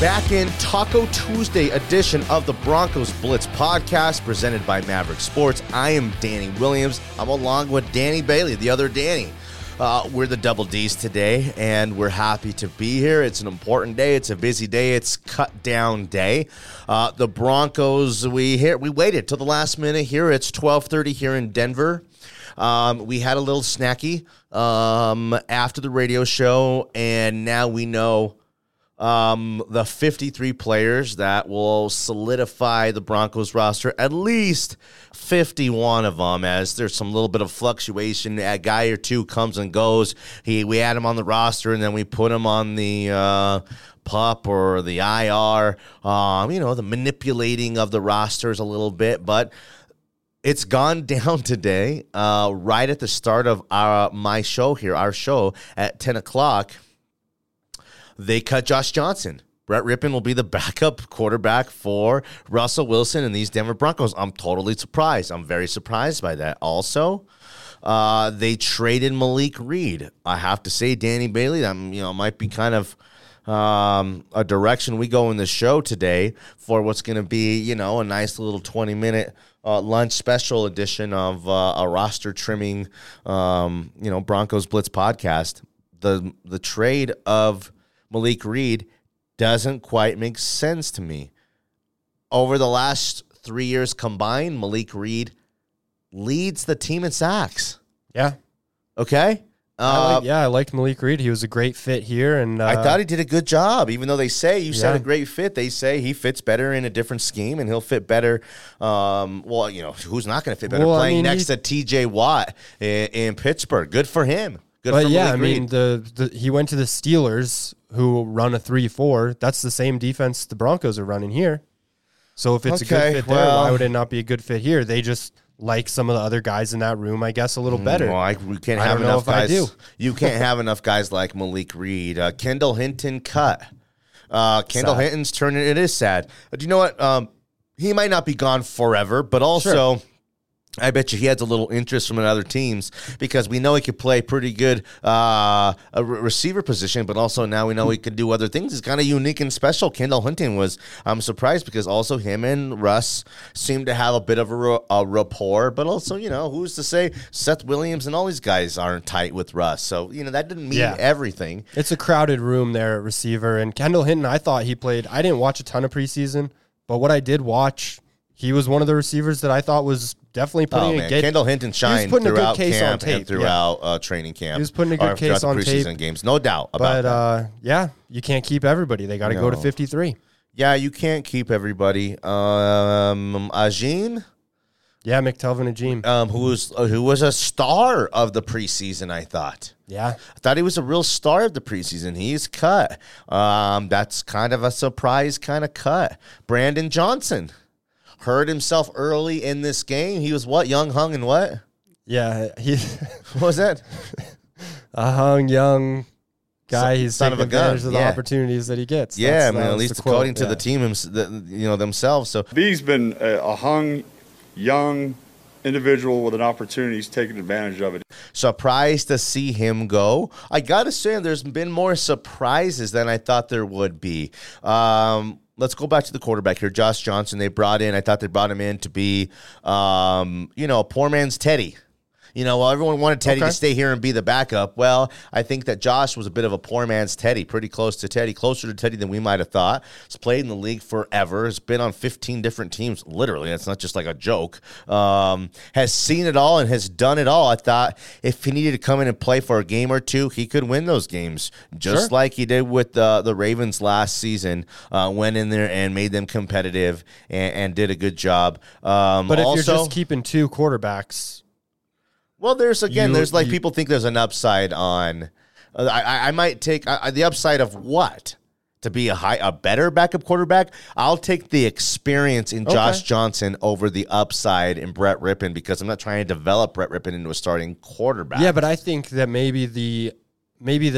Back in Taco Tuesday edition of the Broncos Blitz podcast presented by Maverick Sports. I am Danny Williams. I'm along with Danny Bailey, the other Danny. We're the Double D's today, and we're happy to be here. It's an important day. It's a busy day. It's cut down day. The Broncos, we waited till the last minute here. It's 12:30 here in Denver. We had a little snacky after the radio show, and now we know the 53 players that will solidify the Broncos roster, at least 51 of them, as there's some little bit of fluctuation. A guy or two comes and goes. We had him on the roster, and then we put him on the PUP or the IR. The manipulating of the rosters a little bit, but it's gone down today, right at the start of my show here, our show at 10 o'clock. They cut Josh Johnson. Brett Rypien will be the backup quarterback for Russell Wilson and these Denver Broncos. I'm totally surprised. I'm very surprised by that. Also, they traded Malik Reed. I have to say, Danny Bailey, that might be kind of a direction we go in the show today for what's going to be a nice little 20-minute lunch special edition of a roster trimming Broncos Blitz podcast. The trade of Malik Reed doesn't quite make sense to me. Over the last 3 years combined, Malik Reed leads the team in sacks. Yeah. Okay. I liked Malik Reed. He was a great fit here. And I thought he did a good job, even though they say said a great fit. They say he fits better in a different scheme, and he'll fit better. Who's not going to fit better playing next to T.J. Watt in Pittsburgh? Good for him. He went to the Steelers, who run a 3-4. That's the same defense the Broncos are running here. So if it's a good fit there, why would it not be a good fit here? They just like some of the other guys in that room, I guess, a little better. Well, we can't have enough guys. You can't have enough guys like Malik Reed. Kendall Hinton cut. Kendall Hinton's turning. It is sad. But you know what? He might not be gone forever, but also... Sure. I bet you he has a little interest from other teams because we know he could play pretty good receiver position, but also now we know he could do other things. It's kind of unique and special. Kendall Hinton was, I'm surprised, because also him and Russ seem to have a bit of a rapport, but also, who's to say Seth Williams and all these guys aren't tight with Russ. So, that didn't mean everything. It's a crowded room there at receiver, and Kendall Hinton, I thought he played. I didn't watch a ton of preseason, but what I did watch, he was one of the receivers that I thought was definitely putting a good... Kendall Hinton shined throughout camp and throughout training camp. He was putting a good case on tape. Preseason games, no doubt about that. You can't keep everybody. They got to go to 53. Yeah, you can't keep everybody. Agim? Yeah, McTelvin Agim. Who was a star of the preseason, I thought. Yeah. I thought he was a real star of the preseason. He's cut. That's kind of a surprise kind of cut. Brandon Johnson. Hurt himself early in this game. He was what? Young, hung, and what? Yeah. What was that? Hung, young. guy. He's taking advantage of the opportunities that he gets. Yeah, I mean, at least according to the team, themselves. So B's been a young individual with an opportunity. He's taking advantage of it. Surprised to see him go. I got to say, there's been more surprises than I thought there would be. Let's go back to the quarterback here. Josh Johnson, they brought in. I thought they brought him in to be, poor man's Teddy. Everyone wanted Teddy to stay here and be the backup. Well, I think that Josh was a bit of a poor man's Teddy, pretty close to Teddy, closer to Teddy than we might have thought. He's played in the league forever. Has been on 15 different teams, literally. That's not just like a joke. Has seen it all and has done it all. I thought if he needed to come in and play for a game or two, he could win those games, just like he did with the Ravens last season. Went in there and made them competitive and did a good job. But if you're just keeping two quarterbacks... Well, there's people think there's an upside on. I might take the upside of what? To be a better backup quarterback? I'll take the experience in Josh Johnson over the upside in Brett Rypien, because I'm not trying to develop Brett Rypien into a starting quarterback. Yeah, but I think that maybe the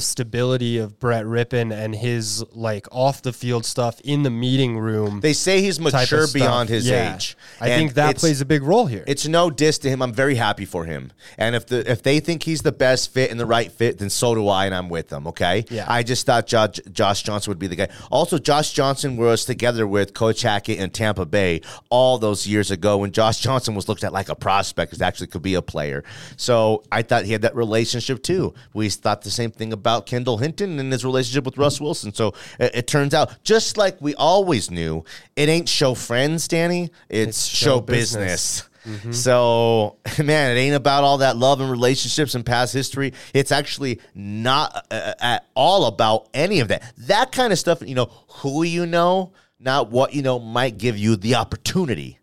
stability of Brett Rypien and his off the field stuff in the meeting room. They say he's mature beyond his age. I think that plays a big role here. It's no diss to him. I'm very happy for him. And if they think he's the best fit and the right fit, then so do I, and I'm with them. Okay. Yeah. I just thought Josh Johnson would be the guy. Also, Josh Johnson was together with Coach Hackett in Tampa Bay all those years ago when Josh Johnson was looked at like a prospect, because actually could be a player. So I thought he had that relationship too. We thought the same thing about Kendall Hinton and his relationship with Russ Wilson. So it turns out, just like we always knew, it ain't show friends, Danny. It's show business. Mm-hmm. So, man, it ain't about all that love and relationships and past history. It's actually not at all about any of that. That kind of stuff, who you know, not what you know, might give you the opportunity.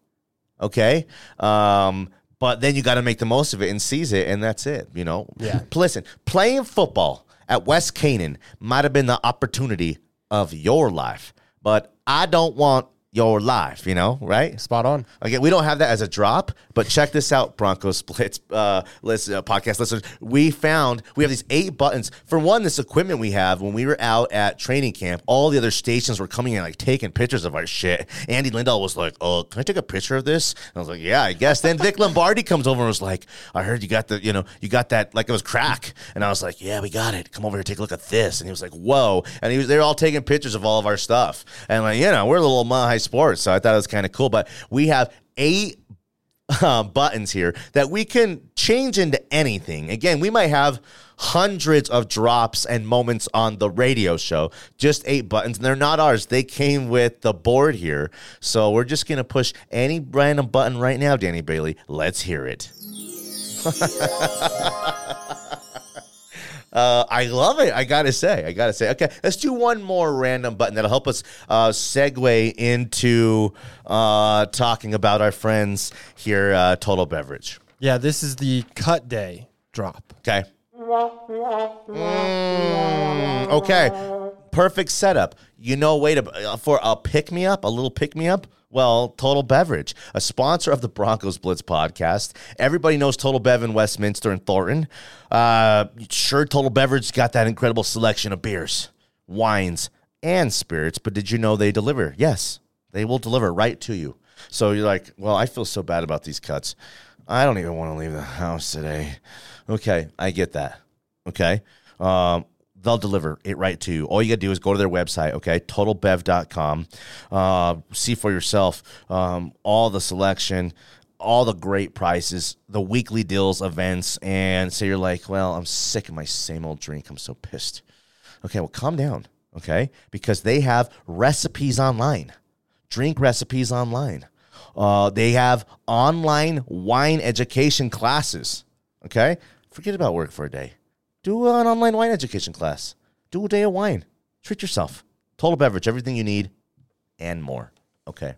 Okay? But then you got to make the most of it and seize it, and that's it, Yeah. Listen, playing football at West Canaan might have been the opportunity of your life, but I don't want your life, right? Spot on. Again, we don't have that as a drop, but check this out, Broncos Blitz podcast listeners. We have these 8 buttons. For one, this equipment we have, when we were out at training camp, all the other stations were coming in, taking pictures of our shit. Andy Lindahl was like, oh, can I take a picture of this? And I was like, yeah, I guess. Then Vic Lombardi comes over and was like, I heard you got that, like it was crack. And I was like, yeah, we got it. Come over here, take a look at this. And he was like, whoa. And they were all taking pictures of all of our stuff. And we're a little Mile High Sports, so I thought it was kind of cool. But we have 8 buttons here that we can change into anything. Again, we might have hundreds of drops and moments on the radio show, just 8 buttons, and they're not ours. They came with the board here, so we're just going to push any random button right now, Danny Bailey. Let's hear it. I love it. I gotta say. Okay, let's do one more random button that'll help us segue into talking about our friends here, Total Beverage. Yeah, this is the cut day drop. Okay. Okay. Perfect setup. For a pick-me-up, a little pick-me-up. Well, Total Beverage, a sponsor of the Broncos Blitz podcast. Everybody knows Total Bev in Westminster and Thornton. Total Beverage got that incredible selection of beers, wines, and spirits, but did you know they deliver? Yes, they will deliver right to you. So you're like, well, I feel so bad about these cuts. I don't even want to leave the house today. Okay, I get that. Okay. They'll deliver it right to you. All you got to do is go to their website, okay, totalbev.com. See for yourself all the selection, all the great prices, the weekly deals, events. And so you're like, well, I'm sick of my same old drink. I'm so pissed. Okay, well, calm down, okay, because they have recipes online, drink recipes online. They have online wine education classes, okay? Forget about work for a day. Do an online wine education class. Do a day of wine. Treat yourself. Total Beverage, everything you need and more. Okay.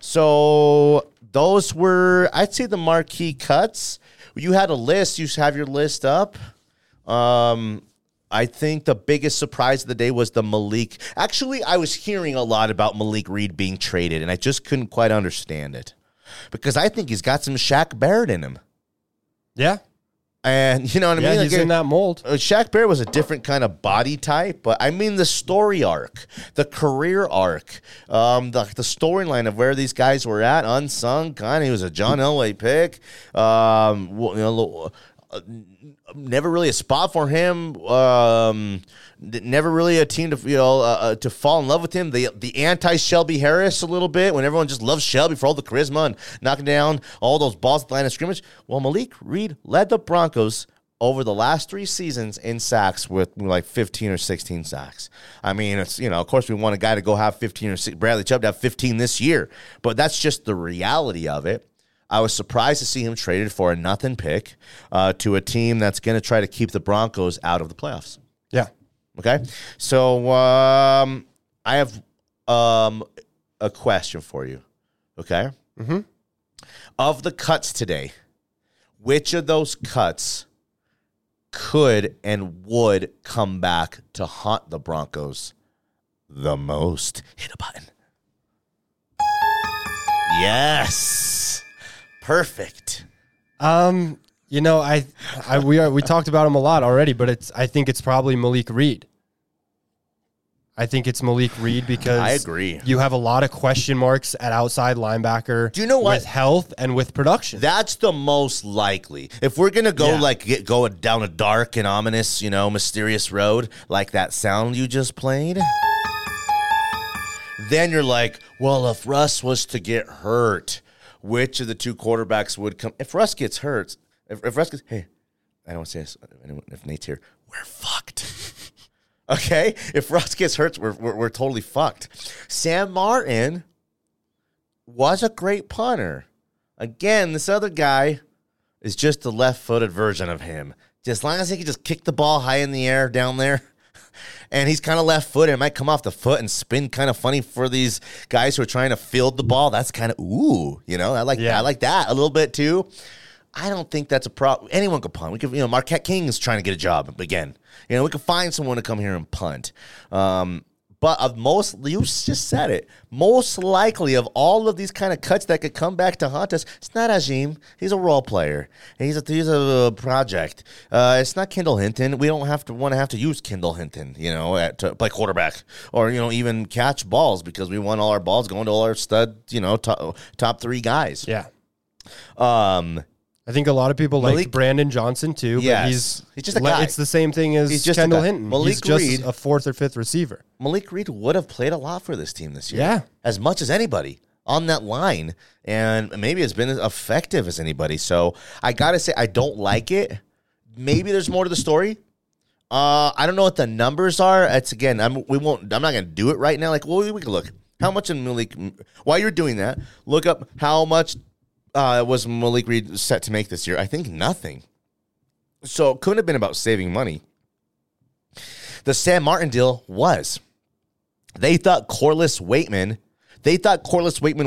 So those were, I'd say, the marquee cuts. You had a list. You have your list up. I think the biggest surprise of the day was the Malik. Actually, I was hearing a lot about Malik Reed being traded, and I just couldn't quite understand it because I think he's got some Shaq Barrett in him. Yeah. And you know what I mean? Like, he's in that mold. Shaq Barrett was a different kind of body type, but I mean the story arc, the career arc, the storyline of where these guys were at, unsung. He was a John Elway pick. Never really a spot for him. Never really a team to to fall in love with him. The anti Shelby Harris a little bit, when everyone just loves Shelby for all the charisma and knocking down all those balls at the line of scrimmage. Well, Malik Reed led the Broncos over the last three seasons in sacks with like 15 or 16 sacks. I mean, it's, you know, of course we want a guy to go have 15 or 16, Bradley Chubb to have 15 this year, but that's just the reality of it. I was surprised to see him traded for a nothing pick to a team that's going to try to keep the Broncos out of the playoffs. Yeah. Okay. So I have a question for you. Okay. Mm-hmm. Of the cuts today, which of those cuts could and would come back to haunt the Broncos the most? Hit a button. Yes. Perfect. You know, we talked about him a lot already, but I think it's probably Malik Reed. I think it's Malik Reed because I agree. You have a lot of question marks at outside linebacker. Do you know what? With health and with production, that's the most likely. If we're gonna go go down a dark and ominous, you know, mysterious road like that sound you just played. Then you're like, well, if Russ was to get hurt, which of the two quarterbacks would come? If Russ gets hurt, if Russ gets, hey, I don't want to say this, if Nate's here, we're fucked. Okay? If Russ gets hurt, we're totally fucked. Sam Martin was a great punter. Again, this other guy is just the left-footed version of him. Just as long as he can just kick the ball high in the air down there. And he's kind of left-footed. It might come off the foot and spin kind of funny for these guys who are trying to field the ball. That's kind of, I like that a little bit too. I don't think that's a problem. Anyone could punt. We could, Marquette King is trying to get a job again. You know, we could find someone to come here and punt. But of most, you just said it. Most likely of all of these kind of cuts that could come back to haunt us, it's not Agim. He's a role player. He's a project. It's not Kendall Hinton. We don't want to use Kendall Hinton, to play quarterback or even catch balls because we want all our balls going to all our stud, top three guys. Yeah. I think a lot of people like Brandon Johnson too, but he's just a guy. It's the same thing as Kendall Hinton. He's just a fourth or fifth receiver. Malik Reed would have played a lot for this team this year. Yeah. As much as anybody on that line, and maybe it's been as effective as anybody. So I gotta say I don't like it. Maybe there's more to the story. I don't know what the numbers are. It's again, I'm not gonna do it right now. Like, well, we can look. How much in Malik, while you're doing that, look up how much was Malik Reed set to make this year? I think nothing. So it couldn't have been about saving money. The Sam Martin deal was. They thought Corliss Waitman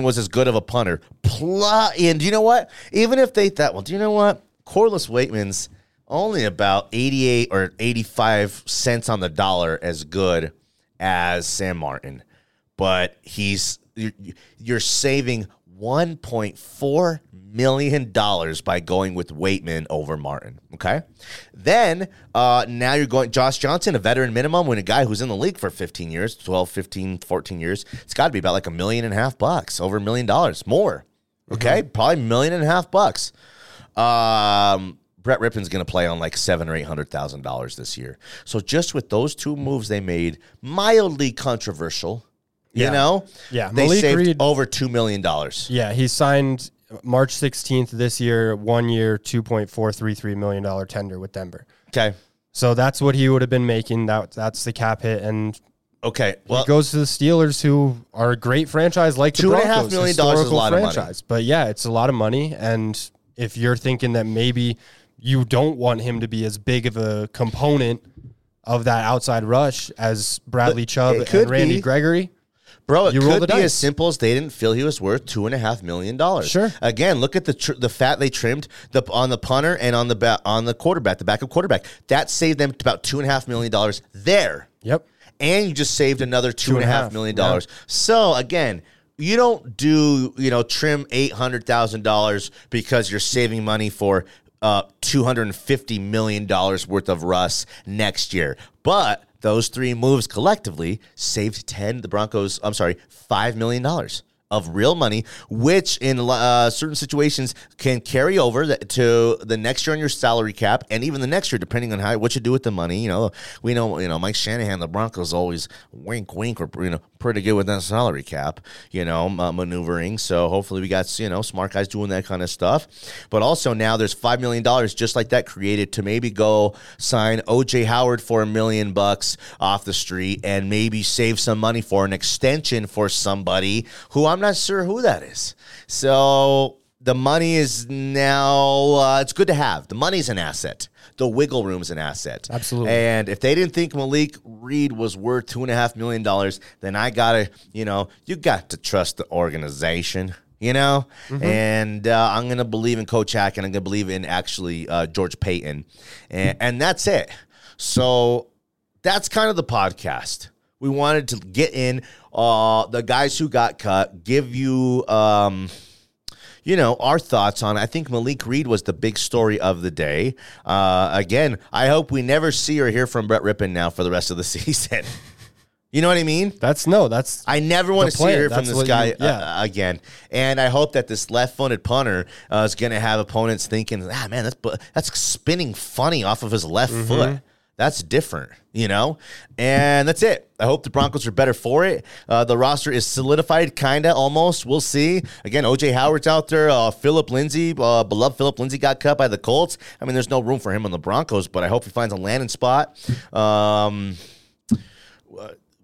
was as good of a punter. And you know what? Even if they thought, well, do you know what? Corliss Waitman's only about 88 or 85 cents on the dollar as good as Sam Martin. But you're saving $1.4 million by going with Waitman over Martin, okay? Then, now you're going Josh Johnson, a veteran minimum, when a guy who's in the league for 15 years, 12, 15, 14 years, it's got to be about like $1.5 million, over $1 million, more, okay? Mm-hmm. Probably $1.5 million. Brett Rypien's going to play on like $700,000 or $800,000 this year. So just with those two moves they made, mildly controversial, they Malik saved Reed, over $2 million. Yeah, he signed March 16th this year, 1 year, $2.433 million tender with Denver. Okay. So that's what he would have been making. That's the cap hit. And he goes to the Steelers, who are a great franchise like the Broncos. $2.5 million is a lot of money. But yeah, it's a lot of money. And if you're thinking that maybe you don't want him to be as big of a component of that outside rush as Bradley Chubb and Randy Gregory... Bro, it could be as simple as they didn't feel he was worth $2.5 million. Sure. Again, look at the fat they trimmed on the punter and on the quarterback, the backup quarterback. That saved them about $2.5 million there. Yep. And you just saved another $2.5 million. Yeah. So again, you don't trim $800,000 because you're saving money for $250 million worth of Russ next year. But those three moves collectively saved $5 million of real money, which in certain situations can carry over to the next year on your salary cap, and even the next year, depending on what you do with the money. You know, we know, you know, Mike Shanahan, the Broncos always wink, wink, or, you know, pretty good with that salary cap, you know, maneuvering. So hopefully we got, you know, smart guys doing that kind of stuff. But also now there's $5 million just like that created to maybe go sign O.J. Howard for $1 million off the street and maybe save some money for an extension for somebody who I'm not sure who that is. So the money is now, it's good to have. The money's an asset. The wiggle room's an asset. Absolutely. And if they didn't think Malik Reed was worth $2.5 million, then you got to trust the organization, you know? Mm-hmm. And I'm going to believe in Coach Hack, and I'm going to believe in actually George Payton. And that's it. So that's kind of the podcast. We wanted to get in the guys who got cut, give you, you know, our thoughts on, I think Malik Reed was the big story of the day. Again, I hope we never see or hear from Brett Rypien now for the rest of the season. You know what I mean? I never want to see or hear from this guy again. And I hope that this left-footed punter is going to have opponents thinking, man, that's spinning funny off of his left foot. That's different, you know? And that's it. I hope the Broncos are better for it. The roster is solidified, kind of, almost. We'll see. Again, O.J. Howard's out there. Phillip Lindsey, beloved Phillip Lindsey, got cut by the Colts. I mean, there's no room for him on the Broncos, but I hope he finds a landing spot.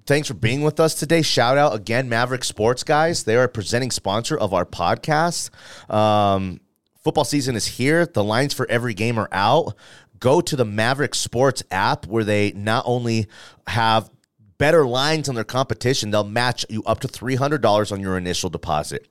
Thanks for being with us today. Shout out again, Maverick Sports, guys. They are a presenting sponsor of our podcast. Football season is here. The lines for every game are out. Go to the Maverick Sports app, where they not only have better lines on their competition, they'll match you up to $300 on your initial deposit.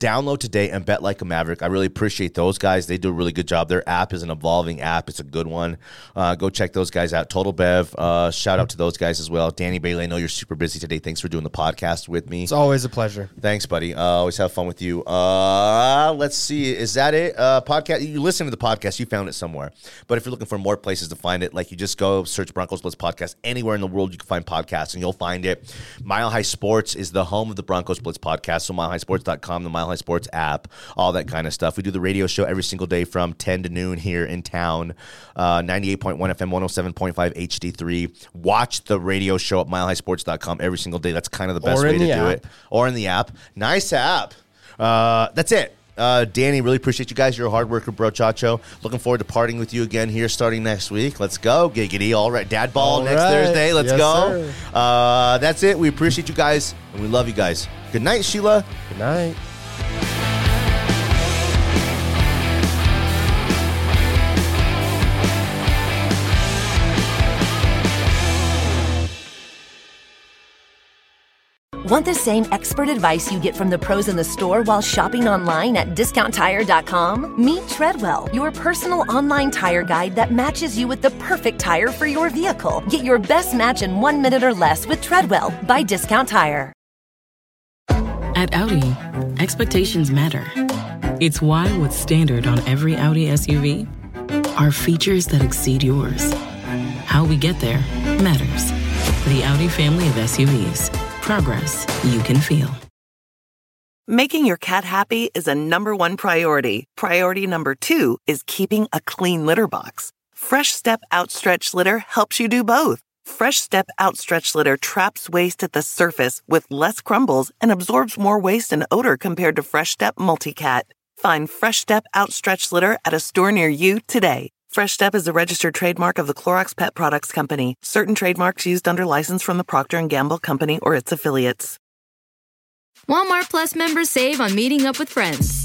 Download today and bet like a Maverick. I really appreciate those guys. They do a really good job. Their app is an evolving app. It's a good one. Go check those guys out. Total Bev. Shout out to those guys as well. Danny Bailey, I know you're super busy today. Thanks for doing the podcast with me. It's always a pleasure. Thanks, buddy. Always have fun with you. Let's see. Is that it? Podcast. You listen to the podcast. You found it somewhere. But if you're looking for more places to find it, like, you just go search Broncos Blitz Podcast. Anywhere in the world you can find podcasts, and you'll find it. Mile High Sports is the home of the Broncos Blitz Podcast. So milehighsports.com, the Mile High Sports app, all that kind of stuff. We do the radio show every single day from 10 to noon here in town, 98.1 FM, 107.5 HD3. Watch the radio show at milehighsports.com every single day. That's kind of the best way to do it. Or in the app. Nice app. That's it. Danny, really appreciate you guys. You're a hard worker, bro, Chacho. Looking forward to partying with you again here starting next week. Let's go. Giggity. All right. Dad ball next Thursday. Let's go. That's it. We appreciate you guys, and we love you guys. Good night, Sheila. Good night. Want the same expert advice you get from the pros in the store while shopping online at discounttire.com? Meet Treadwell, your personal online tire guide that matches you with the perfect tire for your vehicle. Get your best match in 1 minute or less with Treadwell by Discount Tire. At Audi, expectations matter. It's why what's standard on every Audi SUV are features that exceed yours. How we get there matters. The Audi family of SUVs. Progress you can feel. Making your cat happy is a number one priority. Priority number two is keeping a clean litter box. Fresh Step Outstretch Litter helps you do both. Fresh Step Outstretch Litter traps waste at the surface with less crumbles and absorbs more waste and odor compared to Fresh Step Multicat. Find Fresh Step Outstretch Litter at a store near you today. Fresh Step is a registered trademark of the Clorox Pet Products Company. Certain trademarks used under license from the Procter & Gamble Company or its affiliates. Walmart Plus members save on meeting up with friends.